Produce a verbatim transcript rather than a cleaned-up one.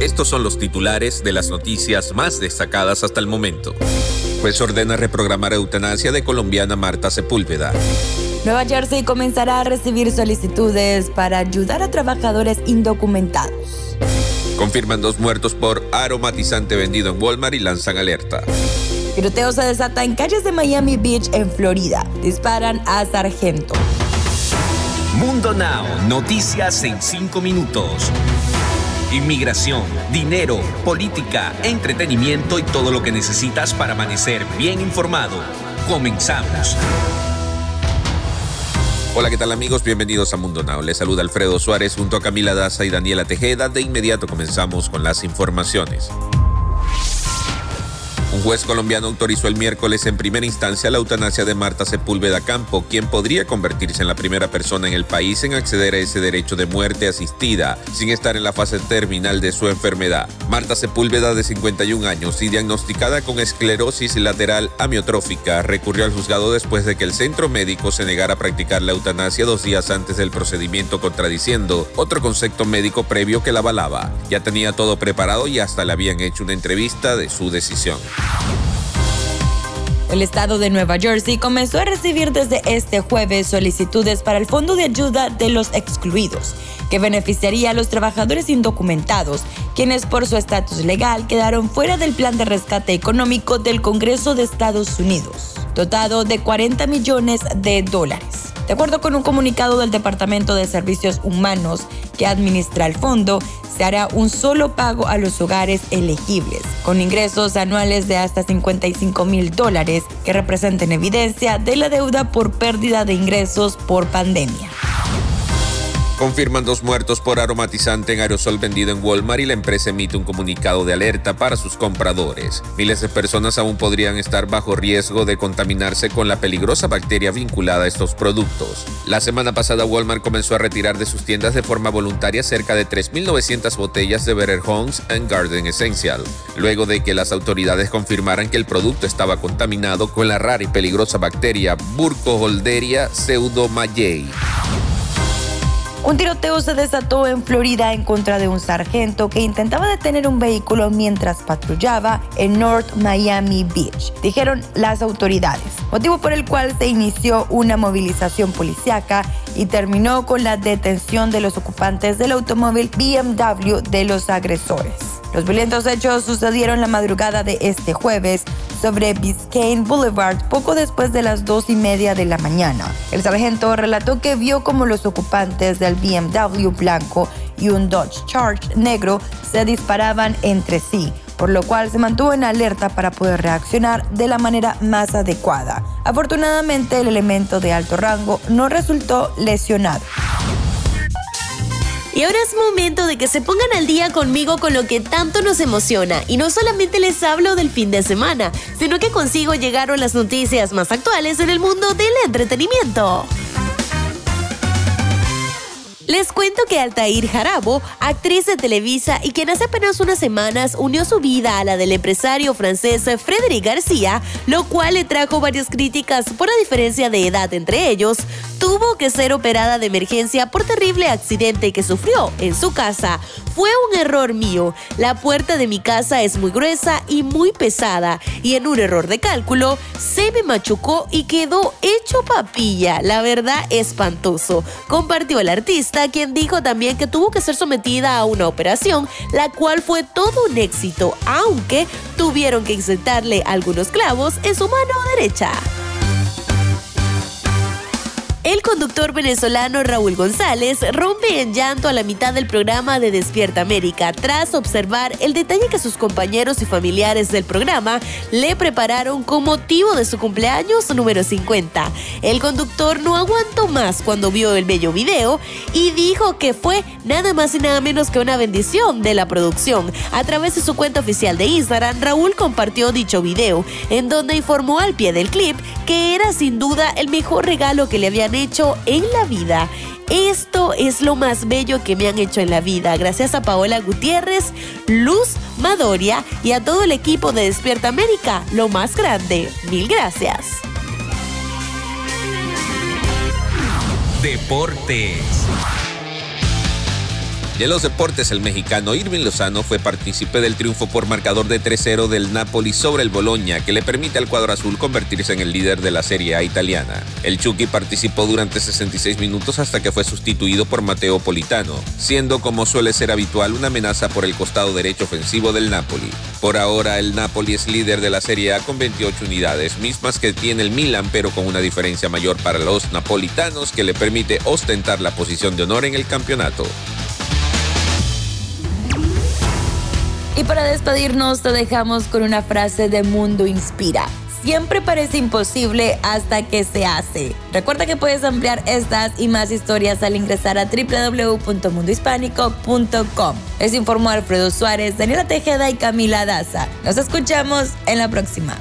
Estos son los titulares de las noticias más destacadas hasta el momento. Juez ordena reprogramar eutanasia de colombiana Marta Sepúlveda. Nueva Jersey comenzará a recibir solicitudes para ayudar a trabajadores indocumentados. Confirman dos muertos por aromatizante vendido en Walmart y lanzan alerta. Tiroteo se desata en calles de Miami Beach, en Florida. Disparan a sargento. Mundo Now, noticias en cinco minutos. Inmigración, dinero, política, entretenimiento y todo lo que necesitas para amanecer bien informado. Comenzamos. Hola, ¿qué tal amigos? Bienvenidos a Mundo Now. Les saluda Alfredo Suárez junto a Camila Daza y Daniela Tejeda. De inmediato comenzamos con las informaciones. Un juez colombiano autorizó el miércoles en primera instancia la eutanasia de Marta Sepúlveda Campo, quien podría convertirse en la primera persona en el país en acceder a ese derecho de muerte asistida, sin estar en la fase terminal de su enfermedad. Marta Sepúlveda, de cincuenta y un años y diagnosticada con esclerosis lateral amiotrófica, recurrió al juzgado después de que el centro médico se negara a practicar la eutanasia dos días antes del procedimiento, contradiciendo otro concepto médico previo que la avalaba. Ya tenía todo preparado y hasta le habían hecho una entrevista de su decisión. El estado de Nueva Jersey comenzó a recibir desde este jueves solicitudes para el Fondo de Ayuda de los Excluidos, que beneficiaría a los trabajadores indocumentados, quienes por su estatus legal quedaron fuera del plan de rescate económico del Congreso de Estados Unidos, dotado de cuarenta millones de dólares. De acuerdo con un comunicado del Departamento de Servicios Humanos que administra el fondo, se hará un solo pago a los hogares elegibles, con ingresos anuales de hasta cincuenta y cinco mil dólares que representen evidencia de la deuda por pérdida de ingresos por pandemia. Confirman dos muertos por aromatizante en aerosol vendido en Walmart y la empresa emite un comunicado de alerta para sus compradores. Miles de personas aún podrían estar bajo riesgo de contaminarse con la peligrosa bacteria vinculada a estos productos. La semana pasada, Walmart comenzó a retirar de sus tiendas de forma voluntaria cerca de tres mil novecientas botellas de Better Homes and Garden Essential, luego de que las autoridades confirmaran que el producto estaba contaminado con la rara y peligrosa bacteria Burkholderia pseudomallei. Un tiroteo se desató en Florida en contra de un sargento que intentaba detener un vehículo mientras patrullaba en North Miami Beach, dijeron las autoridades, motivo por el cual se inició una movilización policiaca y terminó con la detención de los ocupantes del automóvil B M W de los agresores. Los violentos hechos sucedieron la madrugada de este jueves sobre Biscayne Boulevard poco después de las dos y media de la mañana. El sargento relató que vio cómo los ocupantes del B M W blanco y un Dodge Charger negro se disparaban entre sí, por lo cual se mantuvo en alerta para poder reaccionar de la manera más adecuada. Afortunadamente, el elemento de alto rango no resultó lesionado. Y ahora es momento de que se pongan al día conmigo con lo que tanto nos emociona. Y no solamente les hablo del fin de semana, sino que consigo llegar a las noticias más actuales en el mundo del entretenimiento. Les cuento que Altair Jarabo, actriz de Televisa y quien hace apenas unas semanas unió su vida a la del empresario francés Frédéric García, lo cual le trajo varias críticas por la diferencia de edad entre ellos, tuvo que ser operada de emergencia por terrible accidente que sufrió en su casa. Fue un error mío. La puerta de mi casa es muy gruesa y muy pesada, y en un error de cálculo se me machucó y quedó hecho papilla. La verdad, espantoso. Compartió el artista, quien dijo también que tuvo que ser sometida a una operación, la cual fue todo un éxito, aunque tuvieron que insertarle algunos clavos en su mano derecha. El conductor venezolano Raúl González rompe en llanto a la mitad del programa de Despierta América tras observar el detalle que sus compañeros y familiares del programa le prepararon con motivo de su cumpleaños número cincuenta. El conductor no aguantó más cuando vio el bello video y dijo que fue nada más y nada menos que una bendición de la producción. A través de su cuenta oficial de Instagram, Raúl compartió dicho video, en donde informó al pie del clip que era sin duda el mejor regalo que le habían hecho en la vida. Esto es lo más bello que me han hecho en la vida. Gracias a Paola Gutiérrez, Luz Madoria y a todo el equipo de Despierta América. Lo más grande. Mil gracias. Deportes. De los deportes, el mexicano Irving Lozano fue partícipe del triunfo por marcador de tres cero del Napoli sobre el Bologna, que le permite al cuadro azul convertirse en el líder de la Serie A italiana. El Chucky participó durante sesenta y seis minutos hasta que fue sustituido por Matteo Politano, siendo, como suele ser habitual, una amenaza por el costado derecho ofensivo del Napoli. Por ahora, el Napoli es líder de la Serie A con veintiocho unidades, mismas que tiene el Milan, pero con una diferencia mayor para los napolitanos que le permite ostentar la posición de honor en el campeonato. Y para despedirnos te dejamos con una frase de Mundo Inspira. Siempre parece imposible hasta que se hace. Recuerda que puedes ampliar estas y más historias al ingresar a doble u doble u doble u punto mundo hispánico punto com. Les informó Alfredo Suárez, Daniela Tejeda y Camila Daza. Nos escuchamos en la próxima.